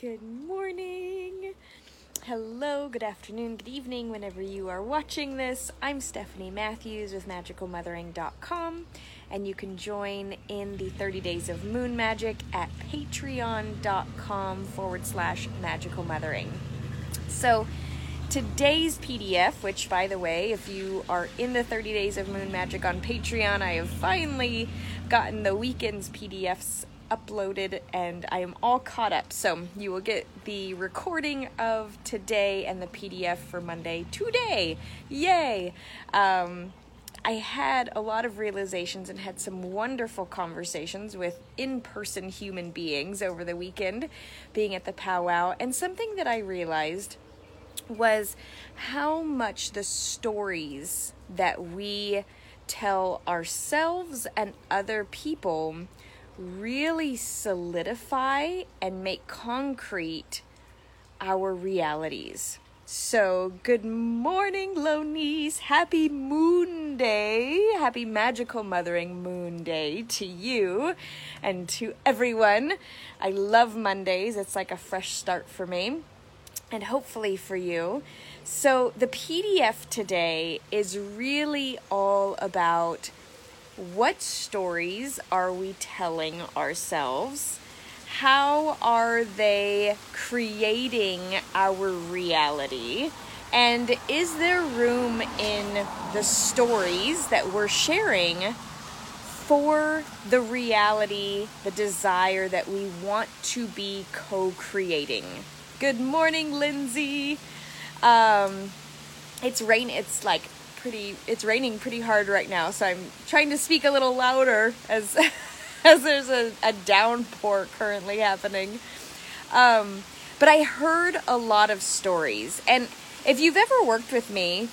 Good morning, hello, good afternoon, good evening, whenever you are watching this. I'm Stephanie Matthews with magicalmothering.com, and you can join in the 30 Days of Moon Magic at patreon.com/magicalmothering. So today's PDF, which, by the way, if you are in the 30 Days of Moon Magic on Patreon, I have finally gotten the weekend's PDFs uploaded and I am all caught up, so you will get the recording of today and the PDF for Monday today. Yay! I had a lot of realizations and had some wonderful conversations with in-person human beings over the weekend being at the powwow, and something that I realized was how much the stories that we tell ourselves and other people really solidify and make concrete our realities. So good morning, Lonice. Happy Moon Day. Happy Magical Mothering Moon Day to you and to everyone. I love Mondays. It's like a fresh start for me and hopefully for you. So the PDF today is really all about what stories are we telling ourselves? How are they creating our reality? And is there room in the stories that we're sharing for the reality, the desire that we want to be co-creating? Good morning, Lindsay. It's raining pretty hard right now, so I'm trying to speak a little louder as there's a downpour currently happening. But I heard a lot of stories, and if you've ever worked with me,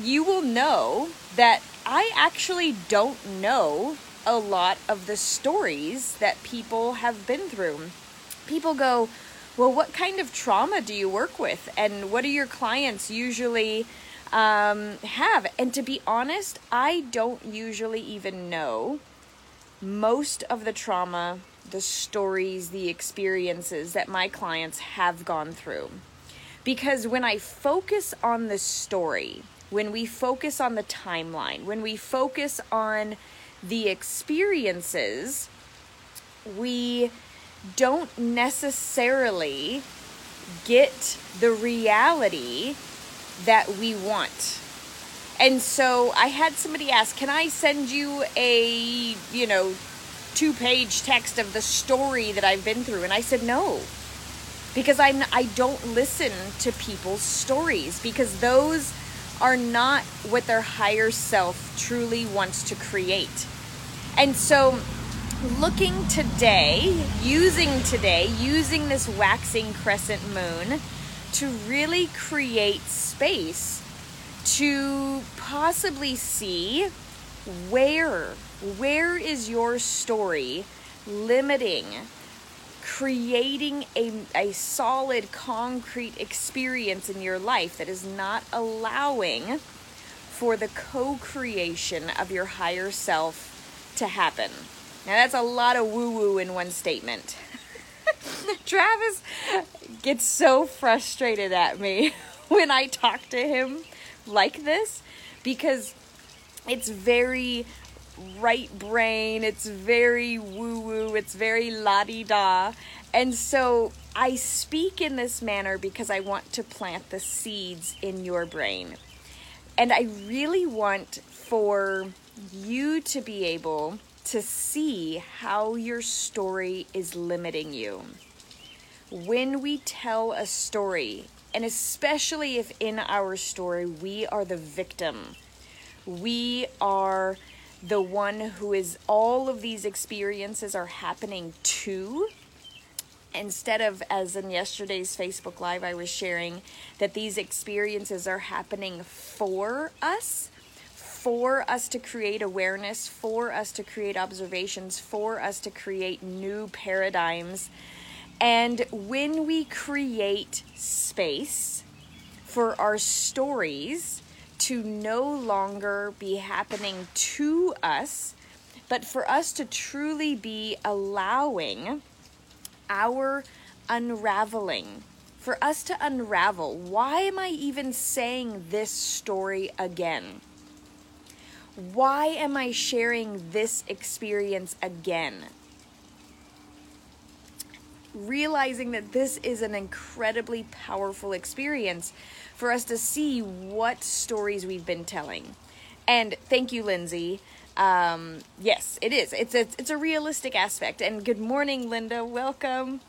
you will know that I actually don't know a lot of the stories that people have been through. People go, well, what kind of trauma do you work with, and what do your clients usually have? And to be honest, I don't usually even know most of the trauma, the stories, the experiences that my clients have gone through. Because when I focus on the story, when we focus on the timeline, when we focus on the experiences, we don't necessarily get the reality that we want. And so I had somebody ask, can I send you a, 2-page text of the story that I've been through? And I said, no, because I don't listen to people's stories, because those are not what their higher self truly wants to create. And so using this waxing crescent moon to really create space to possibly see where is your story limiting, creating a solid, concrete experience in your life that is not allowing for the co-creation of your higher self to happen. Now that's a lot of woo-woo in one statement. Travis gets so frustrated at me when I talk to him like this, because it's very right brain, it's very woo-woo, it's very la-di-da. And so I speak in this manner because I want to plant the seeds in your brain. And I really want for you to be able to see how your story is limiting you. When we tell a story, and especially if in our story we are the victim, we are the one who is, all of these experiences are happening to, instead of, as in yesterday's Facebook Live I was sharing, that these experiences are happening for us to create awareness, for us to create observations, for us to create new paradigms. And when we create space for our stories to no longer be happening to us, but for us to truly be allowing our unraveling, for us to unravel. Why am I even saying this story again? Why am I sharing this experience again? Realizing that this is an incredibly powerful experience for us to see what stories we've been telling. And thank you, Lindsay. Yes, it is. It's a realistic aspect. And good morning, Linda. Welcome.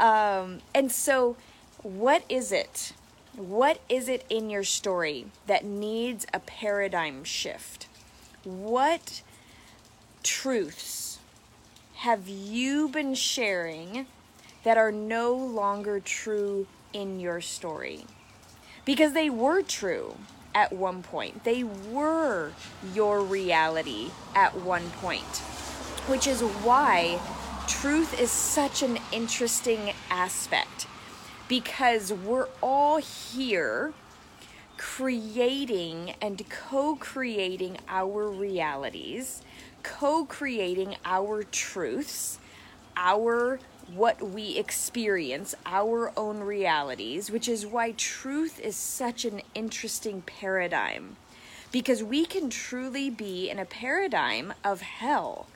And so what is it? What is it in your story that needs a paradigm shift? What truths have you been sharing that are no longer true in your story? Because they were true at one point. They were your reality at one point, which is why truth is such an interesting aspect, because we're all here creating and co-creating our realities, co-creating our truths, our what we experience, our own realities, which is why truth is such an interesting paradigm, because we can truly be in a paradigm of hell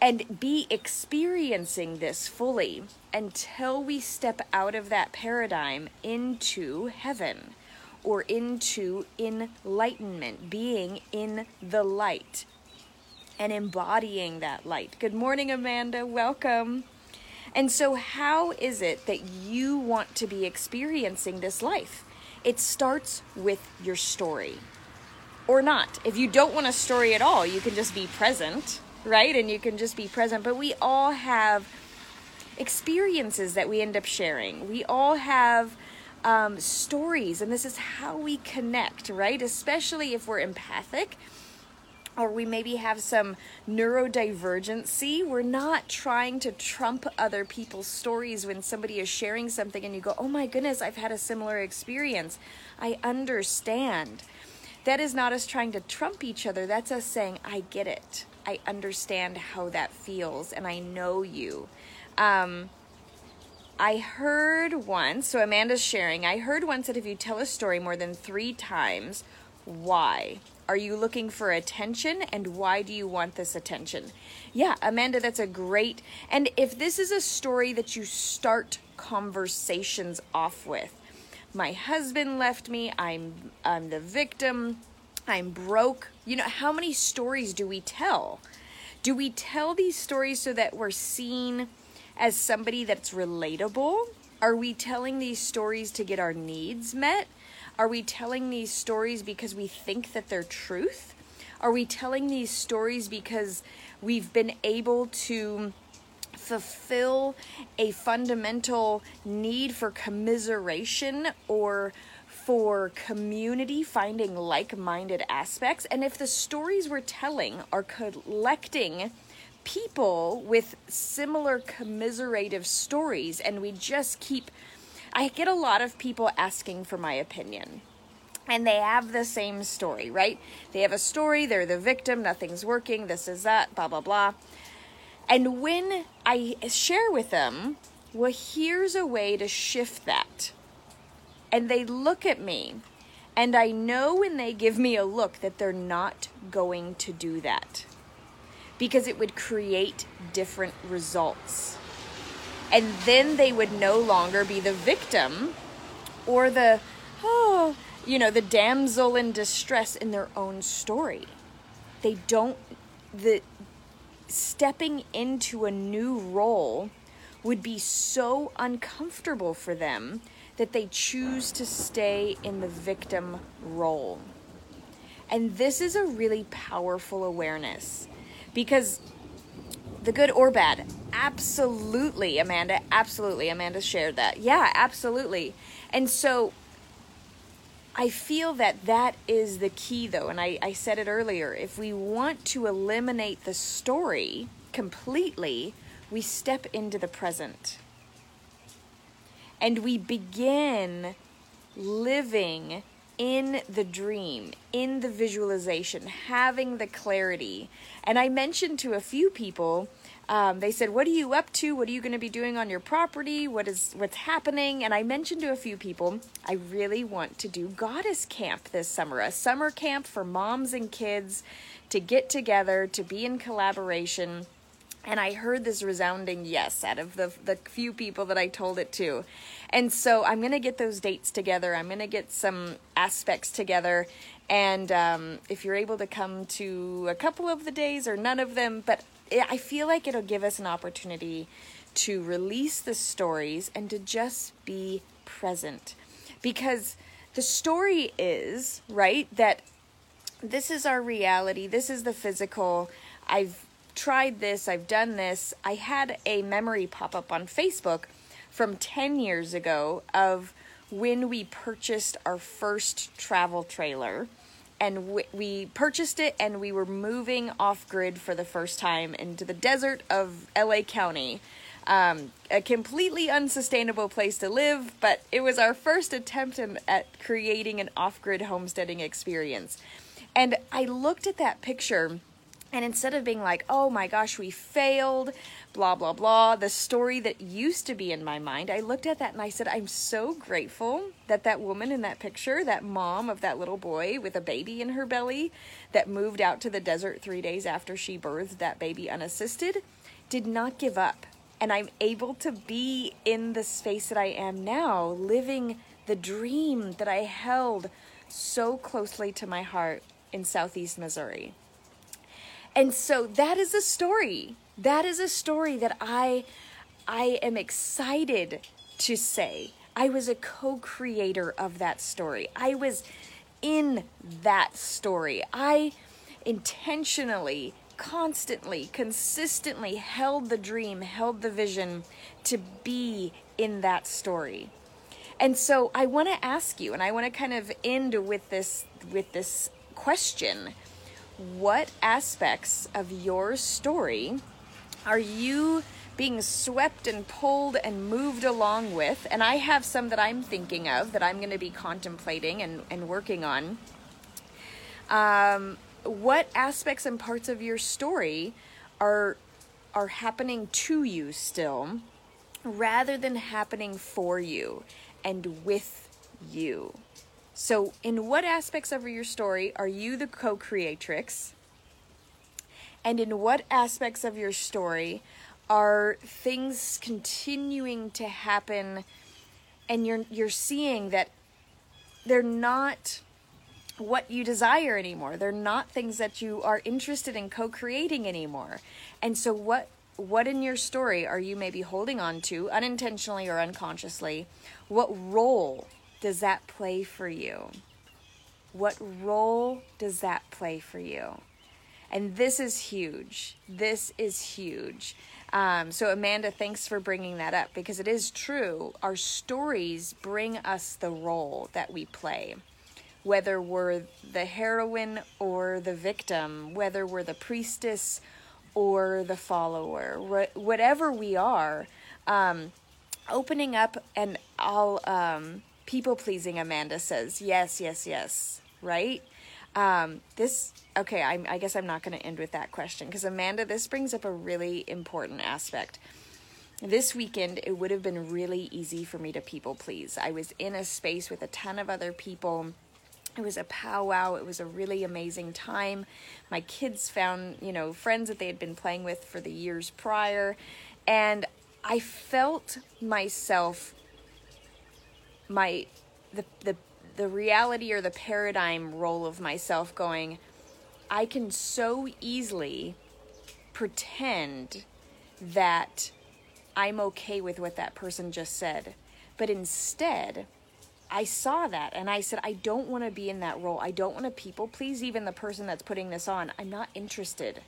and be experiencing this fully until we step out of that paradigm into heaven or into enlightenment, being in the light and embodying that light. Good morning, Amanda. Welcome. And so how is it that you want to be experiencing this life? It starts with your story, or not. If you don't want a story at all, you can just be present, right? And you can just be present. But we all have experiences that we end up sharing. We all have stories, and this is how we connect, right? Especially if we're empathic, or we maybe have some neurodivergency. We're not trying to trump other people's stories when somebody is sharing something and you go, oh my goodness, I've had a similar experience. I understand. That is not us trying to trump each other. That's us saying, I get it. I understand how that feels, and I know you. I heard once, so Amanda's sharing, I heard once that if you tell a story more than 3 times, why? Are you looking for attention, and why do you want this attention? Yeah, Amanda, that's a great, and if this is a story that you start conversations off with, my husband left me, I'm the victim, I'm broke. You know, how many stories do we tell? Do we tell these stories so that we're seen as somebody that's relatable? Are we telling these stories to get our needs met? Are we telling these stories because we think that they're truth? Are we telling these stories because we've been able to fulfill a fundamental need for commiseration or for community, finding like-minded aspects? And if the stories we're telling are collecting people with similar commiserative stories, and we just keep... I get a lot of people asking for my opinion, and they have the same story, right? They have a story, they're the victim, nothing's working, this is that, blah, blah, blah. And when I share with them, well, here's a way to shift that. And they look at me, and I know when they give me a look that they're not going to do that, because it would create different results. And then they would no longer be the victim or the, the damsel in distress in their own story. They don't, stepping into a new role would be so uncomfortable for them that they choose to stay in the victim role. And this is a really powerful awareness, because the good or bad. Absolutely, Amanda. Absolutely. Amanda shared that. Yeah, absolutely. And so I feel that is the key, though. And I said it earlier. If we want to eliminate the story completely, we step into the present. And we begin living in the dream, in the visualization, having the clarity. And I mentioned to a few people They said, what are you up to? What are you going to be doing on your property? What's happening? And I mentioned to a few people, I really want to do Goddess Camp this summer, a summer camp for moms and kids to get together, to be in collaboration. And I heard this resounding yes out of the few people that I told it to. And so I'm going to get those dates together. I'm going to get some aspects together. And if you're able to come to a couple of the days or none of them, but I feel like it'll give us an opportunity to release the stories and to just be present. Because the story is, right, that this is our reality. This is the physical. I've tried this, I've done this. I had a memory pop up on Facebook from 10 years ago of when we purchased our first travel trailer, and we purchased it and we were moving off grid for the first time into the desert of LA County, a completely unsustainable place to live, but it was our first attempt at creating an off-grid homesteading experience. And I looked at that picture, and instead of being like, oh my gosh, we failed, blah, blah, blah, the story that used to be in my mind, I looked at that and I said, I'm so grateful that that woman in that picture, that mom of that little boy with a baby in her belly that moved out to the desert 3 days after she birthed that baby unassisted, did not give up. And I'm able to be in the space that I am now, living the dream that I held so closely to my heart in Southeast Missouri. And so that is a story. That is a story that I am excited to say. I was a co-creator of that story. I was in that story. I intentionally, constantly, consistently held the dream, held the vision to be in that story. And so I want to ask you, and I want to kind of end with this question. What aspects of your story are you being swept and pulled and moved along with? And I have some that I'm thinking of that I'm going to be contemplating and working on. What aspects and parts of your story are happening to you still, rather than happening for you and with you? So in what aspects of your story are you the co-creatrix? And in what aspects of your story are things continuing to happen and you're seeing that they're not what you desire anymore? They're not things that you are interested in co-creating anymore. And so what in your story are you maybe holding on to unintentionally or unconsciously? What role does that play for you? What role does that play for you? And this is huge. This is huge. So Amanda, thanks for bringing that up, because it is true. Our stories bring us the role that we play, whether we're the heroine or the victim, whether we're the priestess or the follower, whatever we are, opening up and I'll, people-pleasing, Amanda says. Yes, yes, yes. Right? I guess I'm not going to end with that question, because Amanda, this brings up a really important aspect. This weekend, it would have been really easy for me to people-please. I was in a space with a ton of other people. It was a powwow. It was a really amazing time. My kids found, friends that they had been playing with for the years prior. And I felt myself... the reality or the paradigm role of myself going, I can so easily pretend that I'm okay with what that person just said. But instead, I saw that and I said, I don't want to be in that role. I don't want to people please even the person that's putting this on. I'm not interested.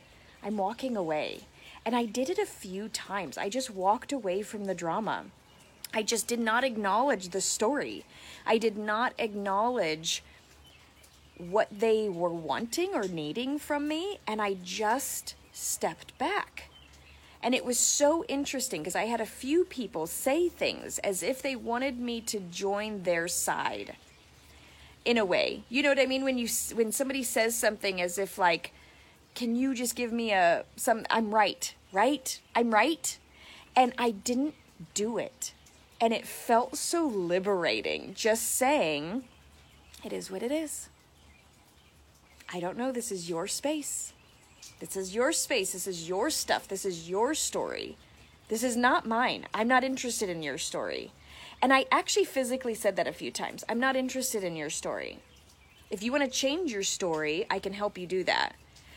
I'm walking away. And I did it a few times. I just walked away from the drama. I just did not acknowledge the story. I did not acknowledge what they were wanting or needing from me, and I just stepped back. And it was so interesting, because I had a few people say things as if they wanted me to join their side in a way. You know what I mean? When somebody says something as if like, can you just give me I'm right? And I didn't do it. And it felt so liberating just saying, it is what it is. I don't know. This is your space. This is your space. This is your stuff. This is your story. This is not mine. I'm not interested in your story. And I actually physically said that a few times. I'm not interested in your story. If you want to change your story, I can help you do that.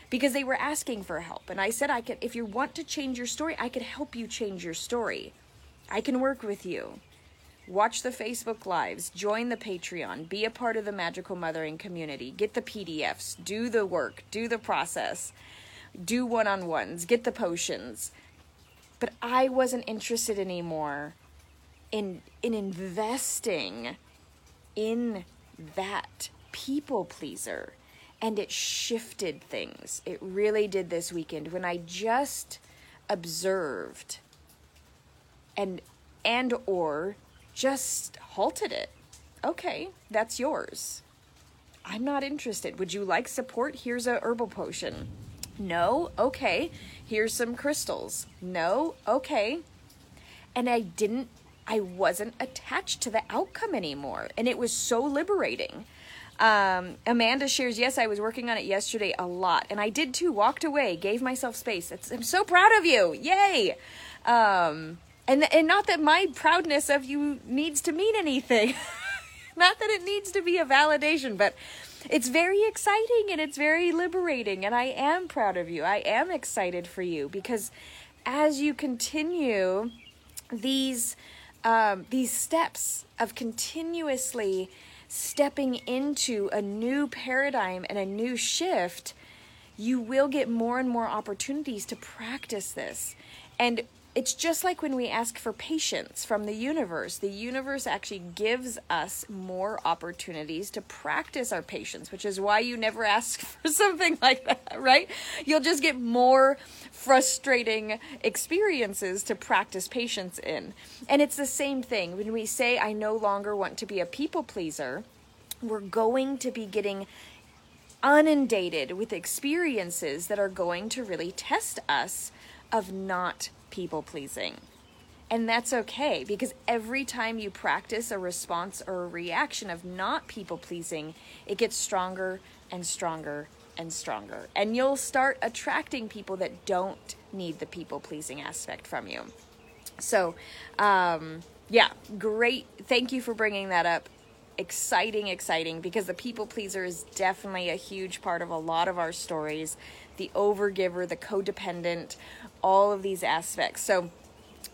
Because they were asking for help. And I said, if you want to change your story, I could help you change your story. I can work with you. Watch the Facebook Lives, join the Patreon, be a part of the Magical Mothering community, get the PDFs, do the work, do the process, do one-on-ones, get the potions. But I wasn't interested anymore in investing in that people pleaser. And it shifted things. It really did this weekend when I just observed and or just halted it. Okay, that's yours. I'm not interested. Would you like support? Here's a herbal potion. No? Okay. Here's some crystals. No? Okay. And I wasn't attached to the outcome anymore. And it was so liberating. Amanda shares, yes, I was working on it yesterday a lot. And I did too. Walked away. Gave myself space. I'm so proud of you. Yay. And not that my proudness of you needs to mean anything. Not that it needs to be a validation, but it's very exciting and it's very liberating. And I am proud of you. I am excited for you because as you continue these steps of continuously stepping into a new paradigm and a new shift, you will get more and more opportunities to practice this. And it's just like when we ask for patience from the universe actually gives us more opportunities to practice our patience, which is why you never ask for something like that, right? You'll just get more frustrating experiences to practice patience in. And it's the same thing when we say, I no longer want to be a people pleaser, we're going to be getting inundated with experiences that are going to really test us of not people pleasing. And that's okay because every time you practice a response or a reaction of not people pleasing, it gets stronger and stronger and stronger. And you'll start attracting people that don't need the people pleasing aspect from you. So, yeah, great. Thank you for bringing that up. Exciting because the people pleaser is definitely a huge part of a lot of our stories. The overgiver, the codependent, all of these aspects. So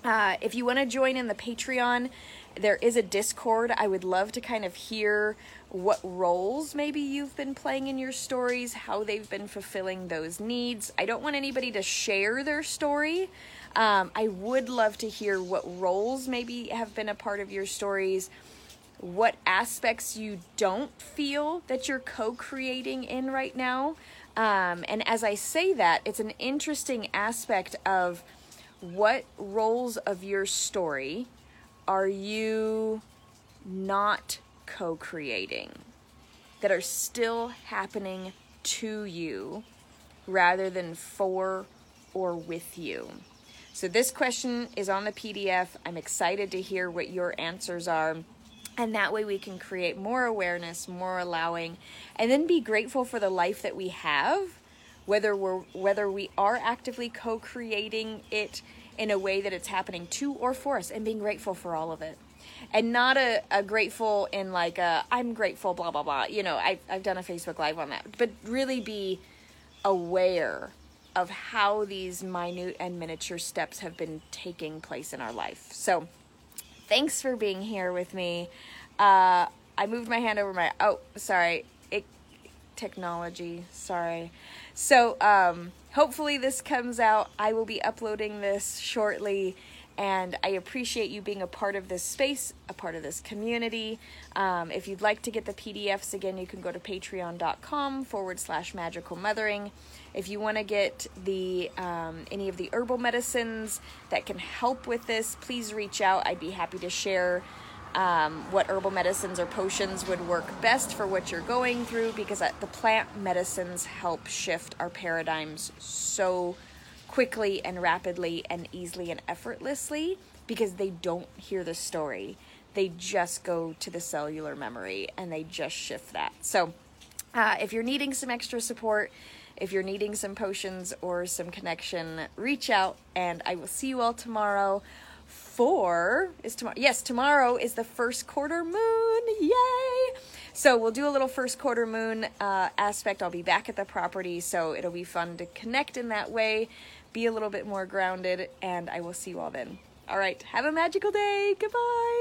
if you want to join in the Patreon, there is a Discord. I would love to kind of hear what roles maybe you've been playing in your stories, how they've been fulfilling those needs. I don't want anybody to share their story. I would love to hear what roles maybe have been a part of your stories, what aspects you don't feel that you're co-creating in right now. And as I say that, it's an interesting aspect of what roles of your story are you not co-creating that are still happening to you rather than for or with you. So this question is on the PDF. I'm excited to hear what your answers are. And that way we can create more awareness, more allowing, and then be grateful for the life that we have, whether we are actively co-creating it in a way that it's happening to or for us, and being grateful for all of it. And not a grateful in like a, I'm grateful, blah, blah, blah. You know, I've done a Facebook Live on that. But really be aware of how these minute and miniature steps have been taking place in our life. So thanks for being here with me. I moved my hand over my... Oh, sorry. Technology. Sorry. So hopefully this comes out. I will be uploading this shortly. And I appreciate you being a part of this space, a part of this community. If you'd like to get the PDFs, again, you can go to patreon.com/magicalmothering. If you want to get the any of the herbal medicines that can help with this, please reach out. I'd be happy to share what herbal medicines or potions would work best for what you're going through, because the plant medicines help shift our paradigms so quickly and rapidly and easily and effortlessly, because they don't hear the story. They just go to the cellular memory and they just shift that. So if you're needing some extra support, if you're needing some potions or some connection, reach out, and I will see you all tomorrow. Tomorrow is the first quarter moon. Yay! So we'll do a little first quarter moon aspect. I'll be back at the property, so it'll be fun to connect in that way, be a little bit more grounded, and I will see you all then. All right, have a magical day. Goodbye.